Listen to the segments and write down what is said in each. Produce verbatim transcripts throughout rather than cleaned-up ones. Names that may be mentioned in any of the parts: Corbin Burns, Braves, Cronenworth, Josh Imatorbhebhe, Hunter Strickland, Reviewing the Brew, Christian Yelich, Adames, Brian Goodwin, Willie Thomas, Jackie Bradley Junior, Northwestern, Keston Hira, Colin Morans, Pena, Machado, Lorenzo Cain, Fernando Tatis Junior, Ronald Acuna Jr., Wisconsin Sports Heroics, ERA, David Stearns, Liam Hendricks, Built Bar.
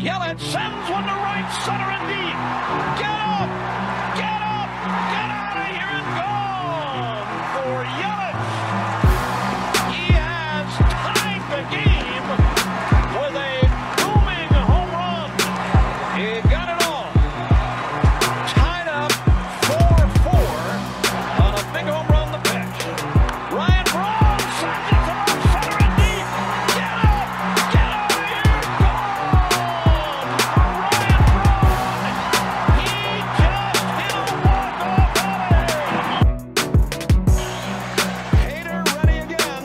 Yelich sends one to right center and deep. Get up! Get up! Get out of here and gone for Yelich. He has tied the game with a booming home run. He got it all. Tied up four four on a big home run to pitch. Ryan Braun sends it to right center and deep. Get up! Get out of here and gone for Ryan Braun. He just hit a walk-off homer. Taylor ready again.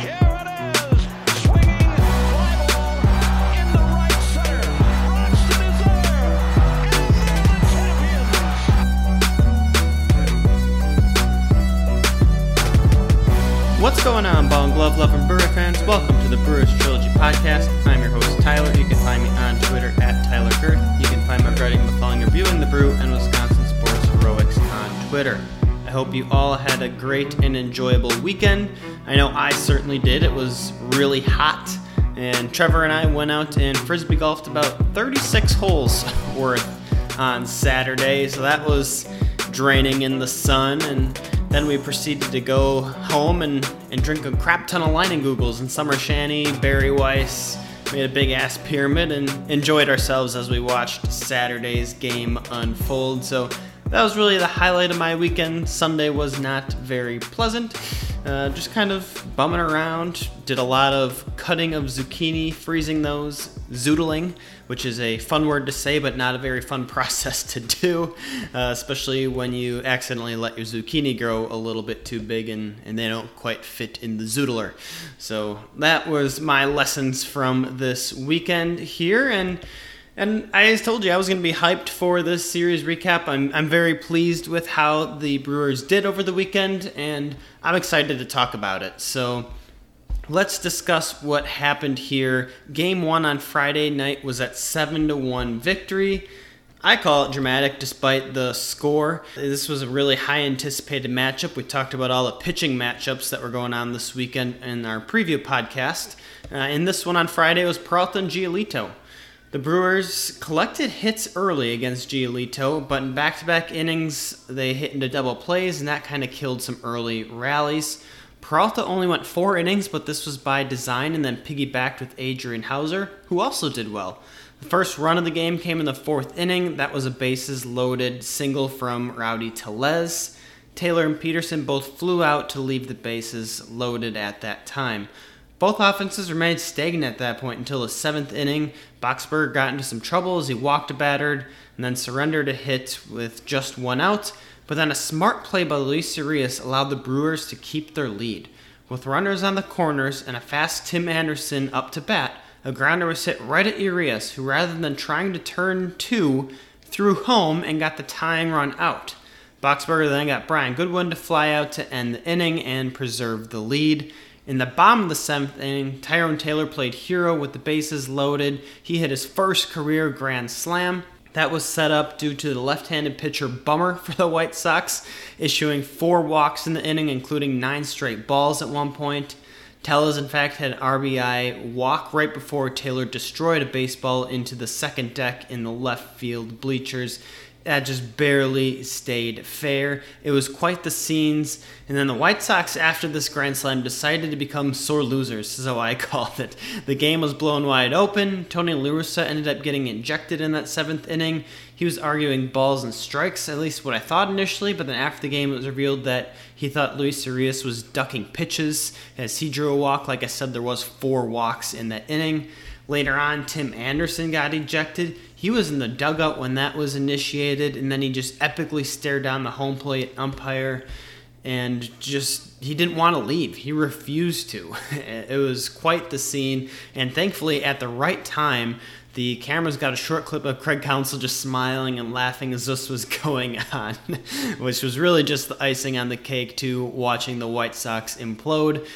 Here it is. Swinging fly ball into right center. Braxton is there. And they're the champions. What's going on, Ball and Glove loving Brewer fans? Welcome to the Brewers Trilogy Podcast. I'm your host, Tyler. You can find me on Twitter at Tyler Kurth. You can find my writing, the following, reviewing the Brew and Wisconsin Sports Heroics on Twitter. I hope you all had a great and enjoyable weekend. I know I certainly did. It was really hot, and Trevor and I went out and frisbee golfed about thirty-six holes worth on Saturday, so that was draining in the sun. And then we proceeded to go home and, and drink a crap ton of Lining Googles and Summer Shanty, Barry Weiss, made a big ass pyramid, and enjoyed ourselves as we watched Saturday's game unfold. So that was really the highlight of my weekend. Sunday was not very pleasant. Uh, just kind of bumming around. Did a lot of cutting of zucchini, freezing those, zoodling, which is a fun word to say, but not a very fun process to do, uh, especially when you accidentally let your zucchini grow a little bit too big and, and they don't quite fit in the zoodler. So that was my lessons from this weekend here. And And I told you I was going to be hyped for this series recap. I'm I'm very pleased with how the Brewers did over the weekend, and I'm excited to talk about it. So let's discuss what happened here. Game one on Friday night was at seven to one victory. I call it dramatic despite the score. This was a really high anticipated matchup. We talked about all the pitching matchups that were going on this weekend in our preview podcast. Uh, and this one on Friday was Peralta and Giolito. The Brewers collected hits early against Giolito, but in back-to-back innings, they hit into double plays, and that kind of killed some early rallies. Peralta only went four innings, but this was by design, and then piggybacked with Adrian Hauser, who also did well. The first run of the game came in the fourth inning. That was a bases-loaded single from Rowdy Tellez. Taylor and Peterson both flew out to leave the bases loaded at that time. Both offenses remained stagnant at that point until the seventh inning. Boxberger got into some trouble as he walked a batter and then surrendered a hit with just one out. But then a smart play by Luis Urias allowed the Brewers to keep their lead. With runners on the corners and a fast Tim Anderson up to bat, a grounder was hit right at Urias, who rather than trying to turn two, threw home and got the tying run out. Boxberger then got Brian Goodwin to fly out to end the inning and preserve the lead. In the bottom of the seventh inning, Tyrone Taylor played hero with the bases loaded. He hit his first career grand slam. That was set up due to the left-handed pitcher Bummer for the White Sox, issuing four walks in the inning, including nine straight balls at one point. Tellez, in fact, had an R B I walk right before Taylor destroyed a baseball into the second deck in the left field bleachers. That just barely stayed fair. It was quite the scenes. And then the White Sox, after this grand slam, decided to become sore losers, so I called it. The game was blown wide open. Tony La Russa ended up getting injected in that seventh inning. He was arguing balls and strikes, at least what I thought initially, but then after the game it was revealed that he thought Luis Urias was ducking pitches as he drew a walk. Like I said, there was four walks in that inning. Later on, Tim Anderson got ejected. He was in the dugout when that was initiated, and then he just epically stared down the home plate umpire, and just, he didn't want to leave. He refused to. It was quite the scene, and thankfully, at the right time, the cameras got a short clip of Craig Counsell just smiling and laughing as this was going on, which was really just the icing on the cake to watching the White Sox implode.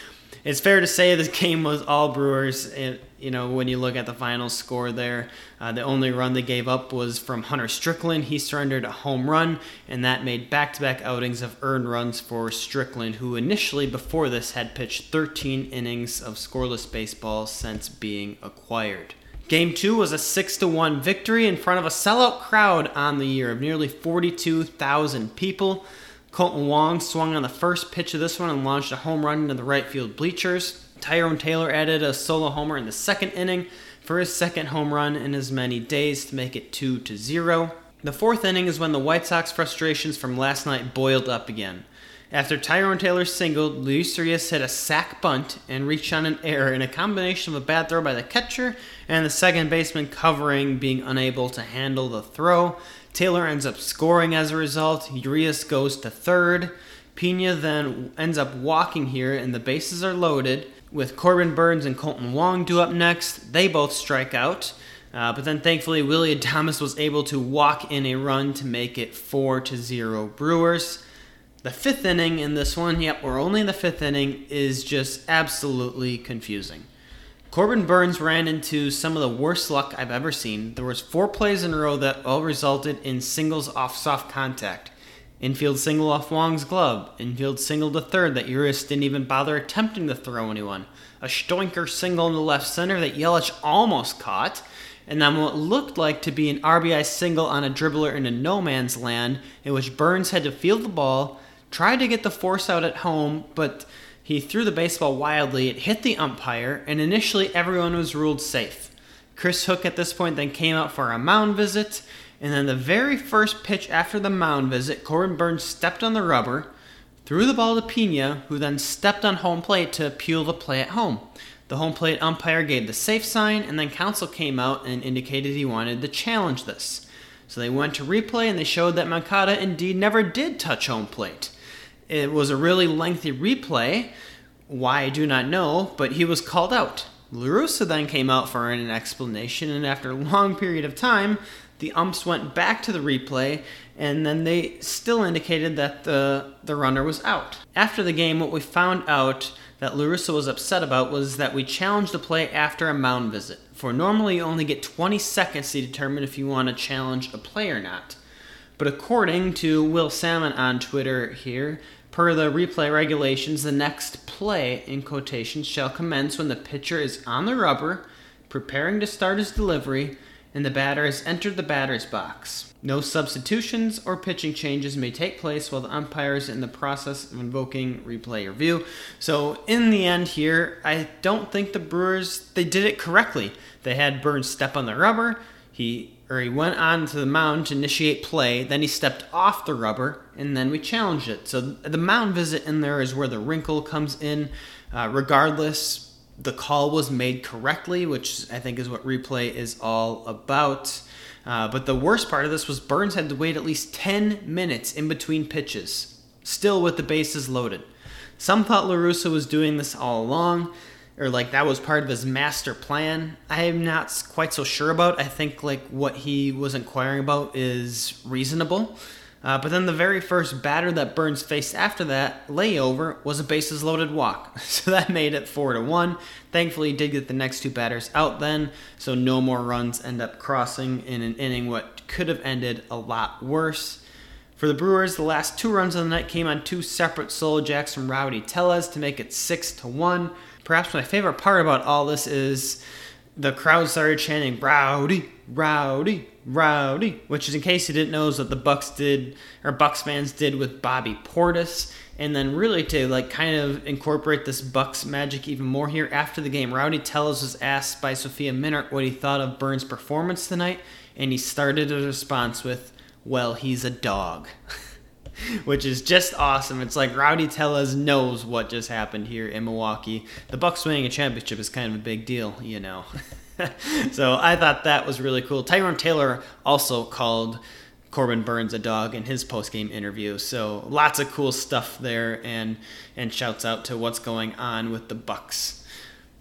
It's fair to say this game was all Brewers. It, you know, when you look at the final score there, uh, the only run they gave up was from Hunter Strickland. He surrendered a home run, and that made back-to-back outings of earned runs for Strickland, who initially before this had pitched thirteen innings of scoreless baseball since being acquired. Game two was a six to one victory in front of a sellout crowd on the year of nearly forty-two thousand people. Colton Wong swung on the first pitch of this one and launched a home run into the right field bleachers. Tyrone Taylor added a solo homer in the second inning for his second home run in as many days to make it two to zero. The fourth inning is when the White Sox frustrations from last night boiled up again. After Tyrone Taylor singled, Luis Urias hit a sac bunt and reached on an error in a combination of a bad throw by the catcher and the second baseman covering being unable to handle the throw. Taylor ends up scoring as a result. Urias goes to third. Pena then ends up walking here and the bases are loaded with Corbin Burns and Colton Wong due up next. They both strike out. Uh, but then thankfully Willie Thomas was able to walk in a run to make it four to zero Brewers. The fifth inning in this one, yep, we're only in the fifth inning, is just absolutely confusing. Corbin Burns ran into some of the worst luck I've ever seen. There was four plays in a row that all resulted in singles off soft contact. Infield single off Wong's glove. Infield single to third that Urias didn't even bother attempting to throw anyone. A Stoenker single in the left center that Yelich almost caught. And then what looked like to be an R B I single on a dribbler into no man's land, in which Burns had to field the ball, tried to get the force out at home, but he threw the baseball wildly. It hit the umpire, and initially everyone was ruled safe. Chris Hook at this point then came out for a mound visit, and then the very first pitch after the mound visit, Corbin Burns stepped on the rubber, threw the ball to Pena, who then stepped on home plate to appeal the play at home. The home plate umpire gave the safe sign, and then Counsell came out and indicated he wanted to challenge this. So they went to replay, and they showed that Mankata indeed never did touch home plate. It was a really lengthy replay, why I do not know, but he was called out. La Russa then came out for an explanation, and after a long period of time, the umps went back to the replay, and then they still indicated that the, the runner was out. After the game, what we found out that La Russa was upset about was that we challenged the play after a mound visit. For normally you only get twenty seconds to determine if you want to challenge a play or not. But according to Will Salmon on Twitter here, per the replay regulations, the next play, in quotations, shall commence when the pitcher is on the rubber, preparing to start his delivery, and the batter has entered the batter's box. No substitutions or pitching changes may take place while the umpire is in the process of invoking replay review. So in the end here, I don't think the Brewers, they did it correctly. They had Burns step on the rubber, he or he went on to the mound to initiate play, then he stepped off the rubber, and then we challenged it. So the mound visit in there is where the wrinkle comes in. Uh, regardless, the call was made correctly, which I think is what replay is all about. Uh, but the worst part of this was Burns had to wait at least ten minutes in between pitches, still with the bases loaded. Some thought La Russa was doing this all along, or like that was part of his master plan. I am not quite so sure about. I think like what he was inquiring about is reasonable. Uh, but then the very first batter that Burns faced after that layover was a bases loaded walk. So that made it four to one. Thankfully, he did get the next two batters out then, so no more runs end up crossing in an inning what could have ended a lot worse. For the Brewers, the last two runs of the night came on two separate solo jacks from Rowdy Tellez to make it six to one. Perhaps my favorite part about all this is the crowd started chanting, "Rowdy, Rowdy, Rowdy," which is, in case you didn't know, is what the Bucks did, or Bucks fans did with Bobby Portis. And then really to like kind of incorporate this Bucks magic even more here, after the game, Rowdy Tellez was asked by Sophia Minart what he thought of Burns' performance tonight, and he started his response with, "Well, he's a dog." Which is just awesome. It's like Rowdy Tellez knows what just happened here in Milwaukee. The Bucks winning a championship is kind of a big deal, you know. So I thought that was really cool. Tyrone Taylor also called Corbin Burns a dog in his post-game interview. So lots of cool stuff there, and and shouts out to what's going on with the Bucks.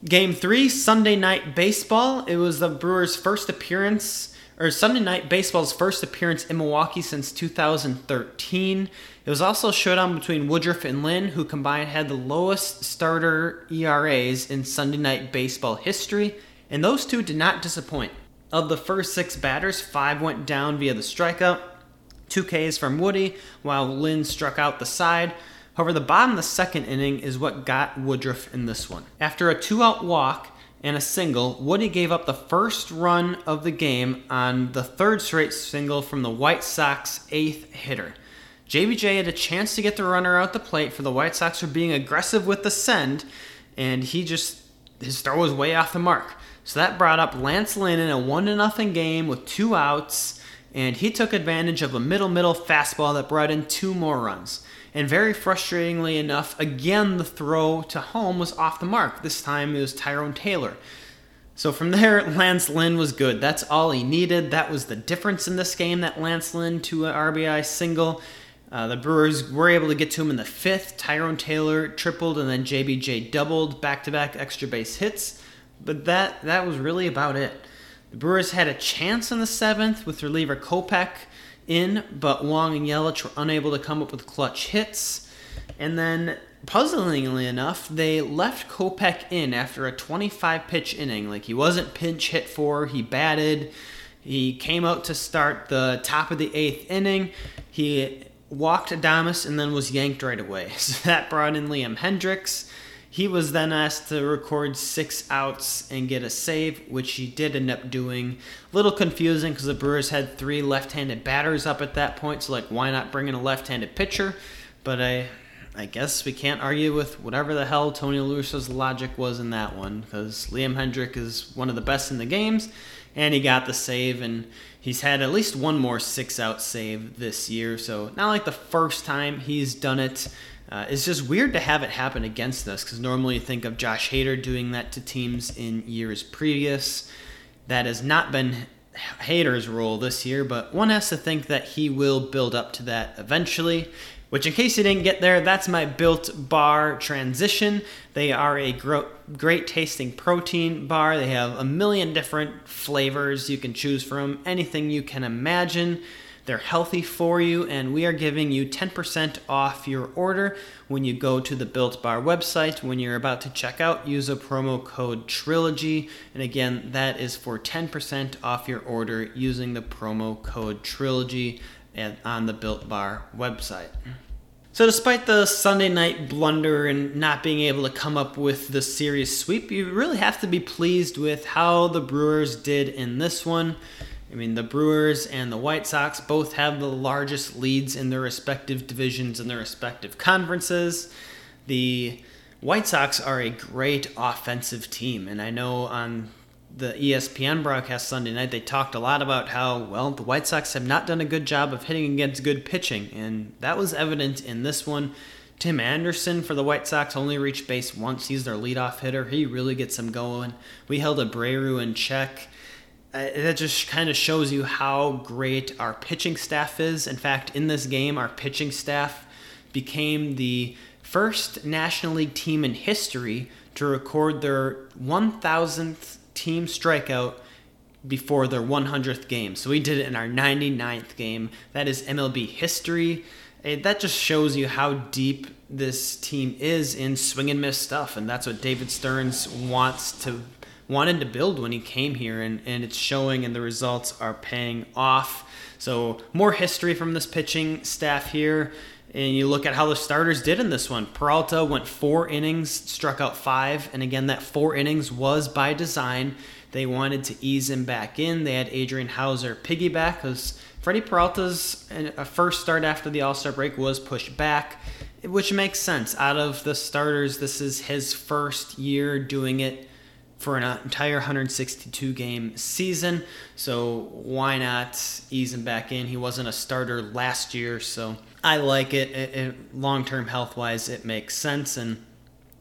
Game three, Sunday Night Baseball. It was the Brewers' first appearance, or Sunday Night Baseball's first appearance in Milwaukee since two thousand thirteen. It was also a showdown between Woodruff and Lynn, who combined had the lowest starter E R As in Sunday Night Baseball history. And those two did not disappoint. Of the first six batters, five went down via the strikeout, two Ks from Woody, while Lynn struck out the side. However, the bottom of the second inning is what got Woodruff in this one. After a two-out walk and a single, Woody gave up the first run of the game on the third straight single from the White Sox eighth hitter. J B J had a chance to get the runner out the plate for the White Sox for being aggressive with the send, and he just, his throw was way off the mark. So that brought up Lance Lynn in a one to nothing game with two outs, and he took advantage of a middle-middle fastball that brought in two more runs. And very frustratingly enough, again, the throw to home was off the mark. This time it was Tyrone Taylor. So from there, Lance Lynn was good. That's all he needed. That was the difference in this game, that Lance Lynn to an R B I single. Uh, the Brewers were able to get to him in the fifth. Tyrone Taylor tripled, and then J B J doubled, back-to-back extra base hits. But that, that was really about it. The Brewers had a chance in the seventh with reliever Kopech in, but Wong and Yelich were unable to come up with clutch hits. And then, puzzlingly enough, they left Kopech in after a twenty-five pitch inning. Like, he wasn't pinch hit for, he batted, he came out to start the top of the eighth inning, he walked Adames and then was yanked right away. So that brought in Liam Hendricks. He was then asked to record six outs and get a save, which he did end up doing. A little confusing because the Brewers had three left-handed batters up at that point, so, like, why not bring in a left-handed pitcher? But I I guess we can't argue with whatever the hell Tony La Russa's logic was in that one, because Liam Hendrick is one of the best in the games, and he got the save, and he's had at least one more six-out save this year, so not like the first time he's done it. Uh, it's just weird to have it happen against us, because normally you think of Josh Hader doing that to teams in years previous. That has not been Hader's role this year, but one has to think that he will build up to that eventually. Which, in case you didn't get there, that's my Built Bar transition. They are a gro- great-tasting protein bar. They have a million different flavors you can choose from, anything you can imagine. They're healthy for you, and we are giving you ten percent off your order when you go to the Built Bar website. When you're about to check out, use a promo code TRILOGY. And again, that is for ten percent off your order using the promo code TRILOGY on the Built Bar website. So despite the Sunday night blunder and not being able to come up with the series sweep, you really have to be pleased with how the Brewers did in this one. I mean, the Brewers and the White Sox both have the largest leads in their respective divisions and their respective conferences. The White Sox are a great offensive team, and I know on the E S P N broadcast Sunday night they talked a lot about how, well, the White Sox have not done a good job of hitting against good pitching, and that was evident in this one. Tim Anderson for the White Sox only reached base once. He's their leadoff hitter. He really gets them going. We held Abreu in check. Uh, that just kind of shows you how great our pitching staff is. In fact, in this game, our pitching staff became the first National League team in history to record their one thousandth team strikeout before their one hundredth game. So we did it in our ninety-ninth game. That is M L B history. It, that just shows you how deep this team is in swing and miss stuff, and that's what David Stearns wants to wanted to build when he came here, and, and it's showing, and the results are paying off. So more history from this pitching staff here, and you look at how the starters did in this one. Peralta went four innings, struck out five, and again, that four innings was by design. They wanted to ease him back in. They had Adrian Hauser piggyback, because Freddie Peralta's first start after the All-Star break was pushed back, which makes sense. Out of the starters, this is his first year doing it for an entire one hundred sixty-two game season, so why not ease him back in? He wasn't a starter last year, so I like it. it, it long-term health-wise, it makes sense, and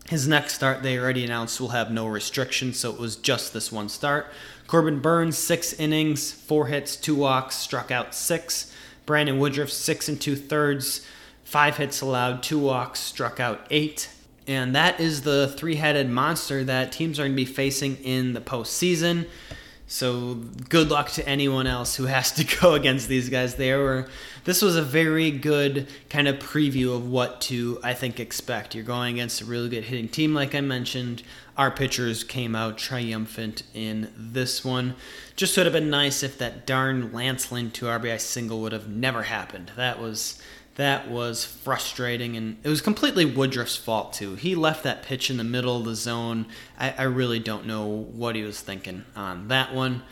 his next start, they already announced, will have no restrictions, so it was just this one start. Corbin Burns, six innings, four hits, two walks, struck out six. Brandon Woodruff, six and two-thirds, five hits allowed, two walks, struck out eight. And that is the three-headed monster that teams are going to be facing in the postseason. So good luck to anyone else who has to go against these guys. They were, this was a very good kind of preview of what to, I think, expect. You're going against a really good hitting team, like I mentioned. Our pitchers came out triumphant in this one. Just would have been nice if that darn Lance Lynn two R B I single would have never happened. That was... that was frustrating, and it was completely Woodruff's fault, too. He left that pitch in the middle of the zone. I, I really don't know what he was thinking on that one.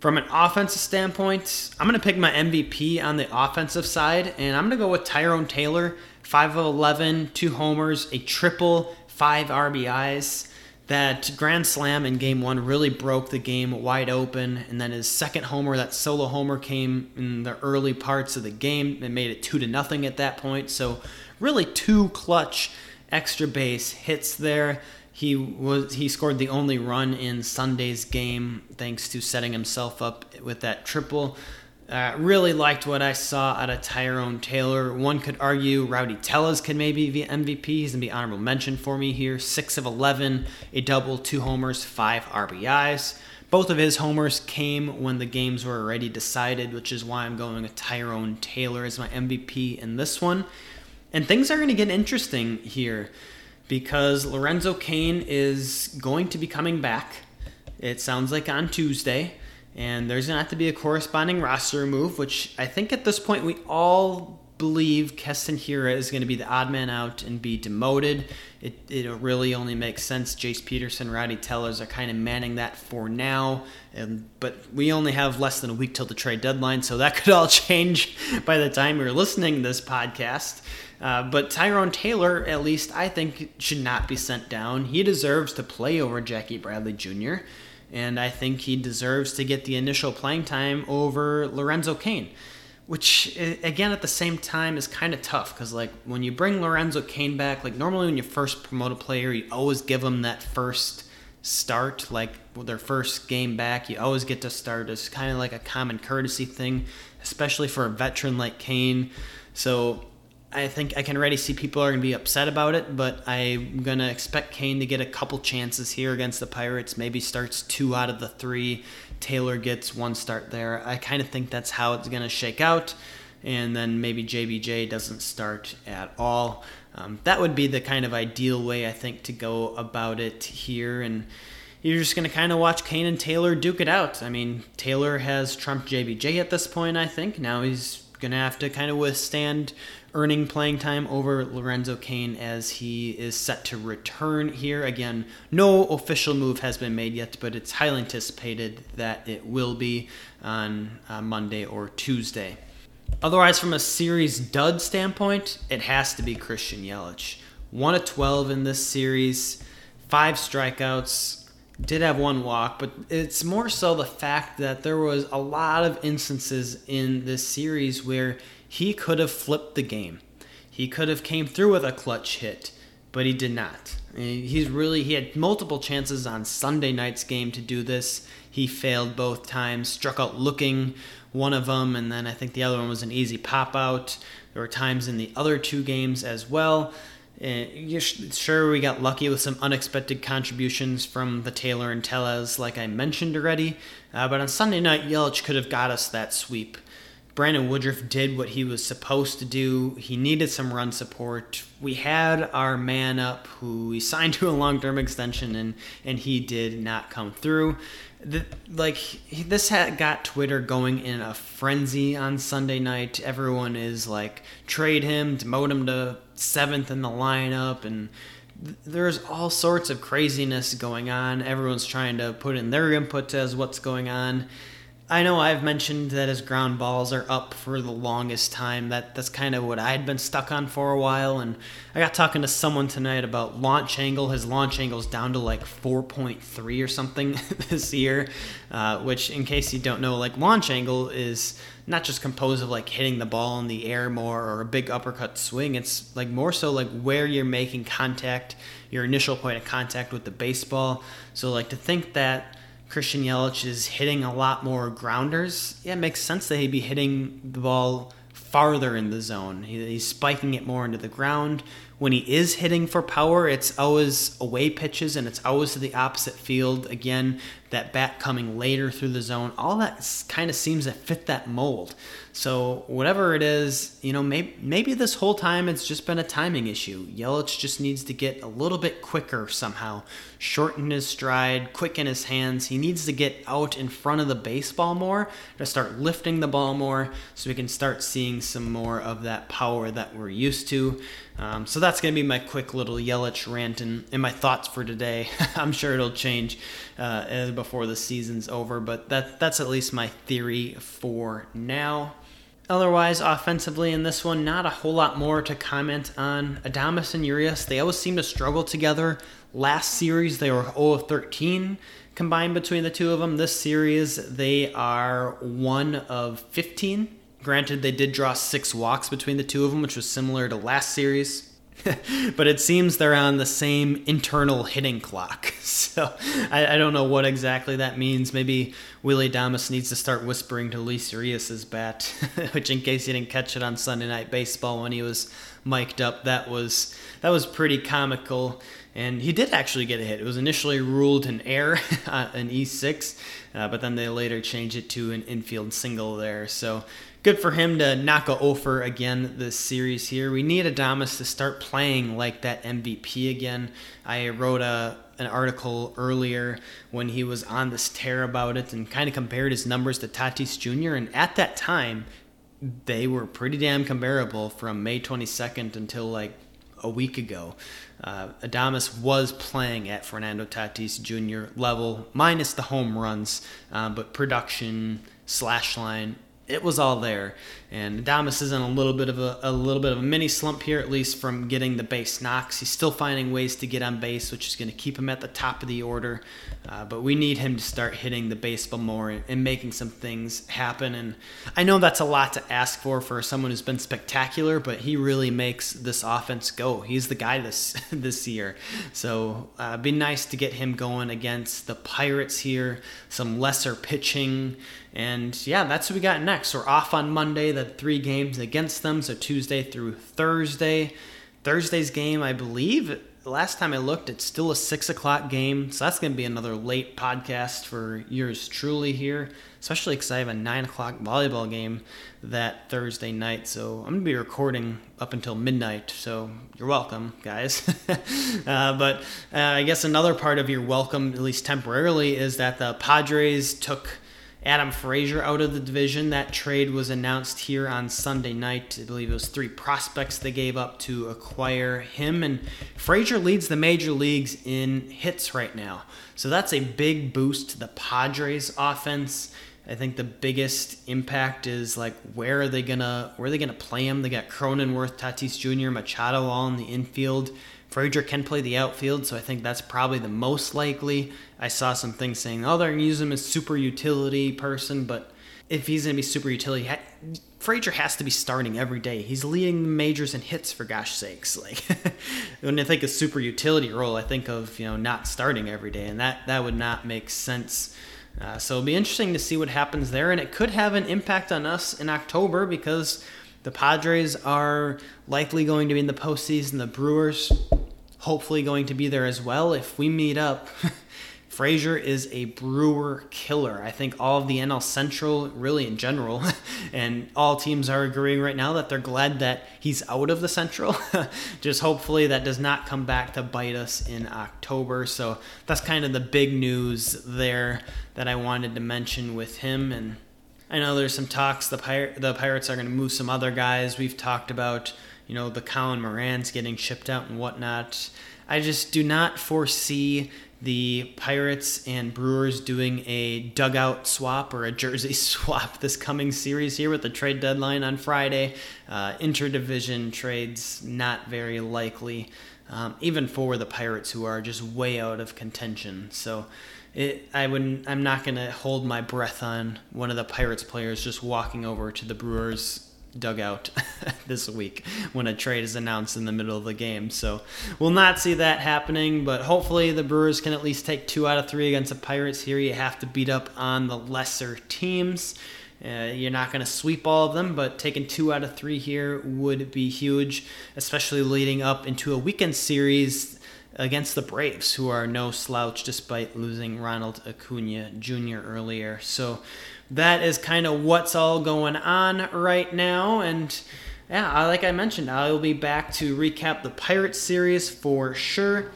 From an offensive standpoint, I'm going to pick my M V P on the offensive side, and I'm going to go with Tyrone Taylor, five of eleven, two homers, a triple, five R B Is. That grand slam in game one really broke the game wide open, and then his second homer, that solo homer, came in the early parts of the game and made it two to nothing at that point. So really two clutch extra base hits there. He was he scored the only run in Sunday's game thanks to setting himself up with that triple. Uh, really liked what I saw out of Tyrone Taylor. One could argue Rowdy Tellez could maybe be M V P. He's going to be honorable mention for me here. six of eleven, a double, two homers, five R B Is. Both of his homers came when the games were already decided, which is why I'm going with Tyrone Taylor as my M V P in this one. And things are going to get interesting here because Lorenzo Cain is going to be coming back, it sounds like, on Tuesday. And there's going to have to be a corresponding roster move, which I think at this point we all believe Keston Hira is going to be the odd man out and be demoted. It it'll really only make sense. Jace Peterson, Rowdy Tellez are kind of manning that for now. And, but we only have less than a week till the trade deadline, so that could all change by the time you're listening to this podcast. Uh, but Tyrone Taylor, at least I think, should not be sent down. He deserves to play over Jackie Bradley Junior, and I think he deserves to get the initial playing time over Lorenzo Cain, which, again, at the same time is kind of tough because, like, when you bring Lorenzo Cain back, like, normally when you first promote a player, you always give them that first start, like, their first game back. You always get to start. It's kind of like a common courtesy thing, especially for a veteran like Cain. So I think I can already see people are going to be upset about it, but I'm going to expect Cain to get a couple chances here against the Pirates. Maybe starts two out of the three. Taylor gets one start there. I kind of think that's how it's going to shake out, and then maybe J B J doesn't start at all. Um, that would be the kind of ideal way, I think, to go about it here, and you're just going to kind of watch Cain and Taylor duke it out. I mean, Taylor has trumped J B J at this point, I think. Now he's going to have to kind of withstand earning playing time over Lorenzo Cain as he is set to return here. Again, no official move has been made yet, but it's highly anticipated that it will be on uh, Monday or Tuesday. Otherwise, from a series dud standpoint, it has to be Christian Yelich. one of twelve in this series, five strikeouts. Did have one walk, but it's more so the fact that there was a lot of instances in this series where he could have flipped the game. He could have came through with a clutch hit, but he did not. He's really he had multiple chances on Sunday night's game to do this. He failed both times, struck out looking, one of them, and then I think the other one was an easy pop-out. There were times in the other two games as well. Uh, sure, we got lucky with some unexpected contributions from the Taylor and Tellez, like I mentioned already. Uh, but on Sunday night, Yelich could have got us that sweep. Brandon Woodruff did what he was supposed to do. He needed some run support. We had our man up who we signed to a long-term extension, and, and he did not come through. The, like, this had got Twitter going in a frenzy on Sunday night. Everyone is like, trade him, demote him to seventh in the lineup, and th- there's all sorts of craziness going on. Everyone's trying to put in their input as what's going on. I know I've mentioned that his ground balls are up for the longest time. That That's kind of what I had been stuck on for a while. And I got talking to someone tonight about launch angle. His launch angle's down to like four point three or something this year, uh, which, in case you don't know, like, launch angle is not just composed of like hitting the ball in the air more or a big uppercut swing. It's like more so like where you're making contact, your initial point of contact with the baseball. So like to think that Christian Yelich is hitting a lot more grounders, yeah, it makes sense that he'd be hitting the ball farther in the zone. He, he's spiking it more into the ground, When he is hitting for power, it's always away pitches and it's always to the opposite field. Again, that bat coming later through the zone, all that kind of seems to fit that mold. So whatever it is, you know, maybe, maybe this whole time it's just been a timing issue. Yelich just needs to get a little bit quicker somehow, shorten his stride, quicken his hands. He needs to get out in front of the baseball more, to start lifting the ball more so we can start seeing some more of that power that we're used to. Um, so that's going to be my quick little Yelich rant and, and my thoughts for today. I'm sure it'll change uh, before the season's over, but that that's at least my theory for now. Otherwise, offensively in this one, not a whole lot more to comment on. Adames and Urias, they always seem to struggle together. Last series, they were oh and thirteen combined between the two of them. This series, they are one of fifteen. Granted, they did draw six walks between the two of them, which was similar to last series. But it seems they're on the same internal hitting clock. So I, I don't know what exactly that means. Maybe Willie Thomas needs to start whispering to Luis Urias' bat, which in case you didn't catch it on Sunday Night Baseball when he was mic'd up, that was that was pretty comical. And he did actually get a hit. It was initially ruled an error, an E six, uh, but then they later changed it to an infield single there. So good for him to knock a oh-fer again this series here. We need Adames to start playing like that M V P again. I wrote a an article earlier when he was on this tear about it and kind of compared his numbers to Tatis Junior And at that time, they were pretty damn comparable from May twenty-second until like a week ago. Uh, Adames was playing at Fernando Tatis Junior level, minus the home runs, uh, but production, slash line, it was all there. And Adames is in a little bit of a, a little bit of a mini slump here, at least from getting the base knocks. He's still finding ways to get on base, which is going to keep him at the top of the order. Uh, but we need him to start hitting the baseball more and, and making some things happen. And I know that's a lot to ask for for someone who's been spectacular, but he really makes this offense go. He's the guy this this year. So uh, it'd be nice to get him going against the Pirates here, some lesser pitching. And yeah, that's what we got next. We're off on Monday. The three games against them, so Tuesday through Thursday. Thursday's game, I believe, last time I looked, it's still a six o'clock game, so that's going to be another late podcast for yours truly here, especially because I have a nine o'clock volleyball game that Thursday night, so I'm going to be recording up until midnight, so you're welcome, guys. uh, but uh, I guess another part of your welcome, at least temporarily, is that the Padres took Adam Frazier out of the division. That trade was announced here on Sunday night. I believe it was three prospects they gave up to acquire him. And Frazier leads the major leagues in hits right now. So that's a big boost to the Padres offense. I think the biggest impact is like where are they gonna where are they gonna play him? They got Cronenworth, Tatis Junior, Machado all in the infield. Frazier can play the outfield, so I think that's probably the most likely. I saw some things saying, oh, they're going to use him as super utility person, but if he's going to be super utility, Frazier has to be starting every day. He's leading the majors in hits, for gosh sakes. Like when I think of super utility role, I think of, you know, not starting every day, and that, that would not make sense. Uh, so it'll be interesting to see what happens there, and it could have an impact on us in October because the Padres are likely going to be in the postseason. The Brewers hopefully going to be there as well. If we meet up, Frazier is a Brewer killer. I think all of the N L Central, really in general, and all teams are agreeing right now that they're glad that he's out of the Central. Just hopefully that does not come back to bite us in October. So that's kind of the big news there that I wanted to mention with him. And I know there's some talks. The Pir- the Pirates are going to move some other guys. We've talked about, you know, the Colin Morans getting shipped out and whatnot. I just do not foresee the Pirates and Brewers doing a dugout swap or a jersey swap this coming series here with the trade deadline on Friday. Uh, interdivision trades, not very likely, um, even for the Pirates who are just way out of contention. So It, I wouldn't. I'm not going to hold my breath on one of the Pirates players just walking over to the Brewers dugout this week when a trade is announced in the middle of the game. So we'll not see that happening, but hopefully the Brewers can at least take two out of three against the Pirates here. You have to beat up on the lesser teams. Uh, you're not going to sweep all of them, but taking two out of three here would be huge, especially leading up into a weekend series against the Braves, who are no slouch despite losing Ronald Acuna Junior earlier. So that is kind of what's all going on right now. And yeah, like I mentioned, I will be back to recap the Pirates series for sure.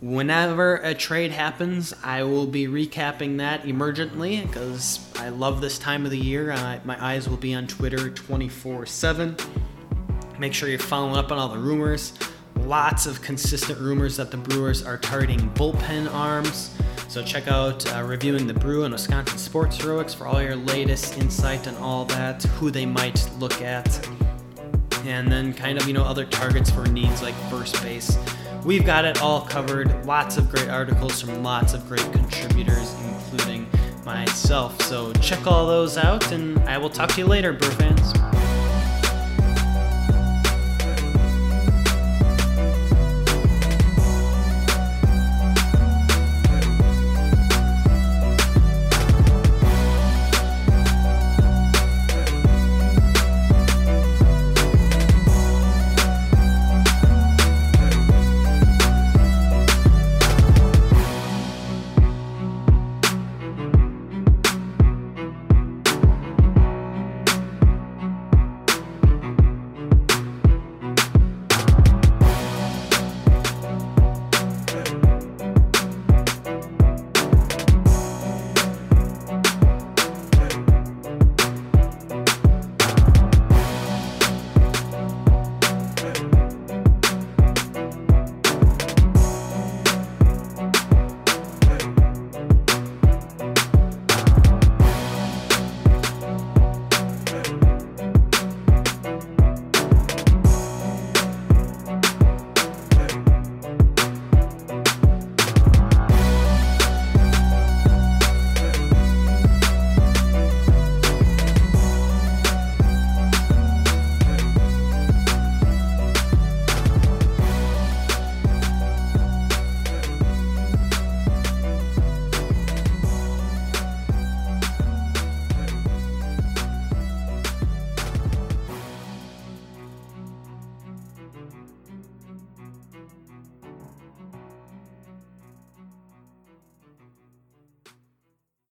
Whenever a trade happens, I will be recapping that emergently because I love this time of the year. I, my eyes will be on Twitter twenty-four seven. Make sure you're following up on all the rumors. Lots of consistent rumors that the Brewers are targeting bullpen arms. So check out uh, Reviewing the Brew and Wisconsin Sports Heroics for all your latest insight and all that, who they might look at. And then kind of, you know, other targets for needs like first base. We've got it all covered. Lots of great articles from lots of great contributors, including myself. So check all those out, and I will talk to you later, Brew fans.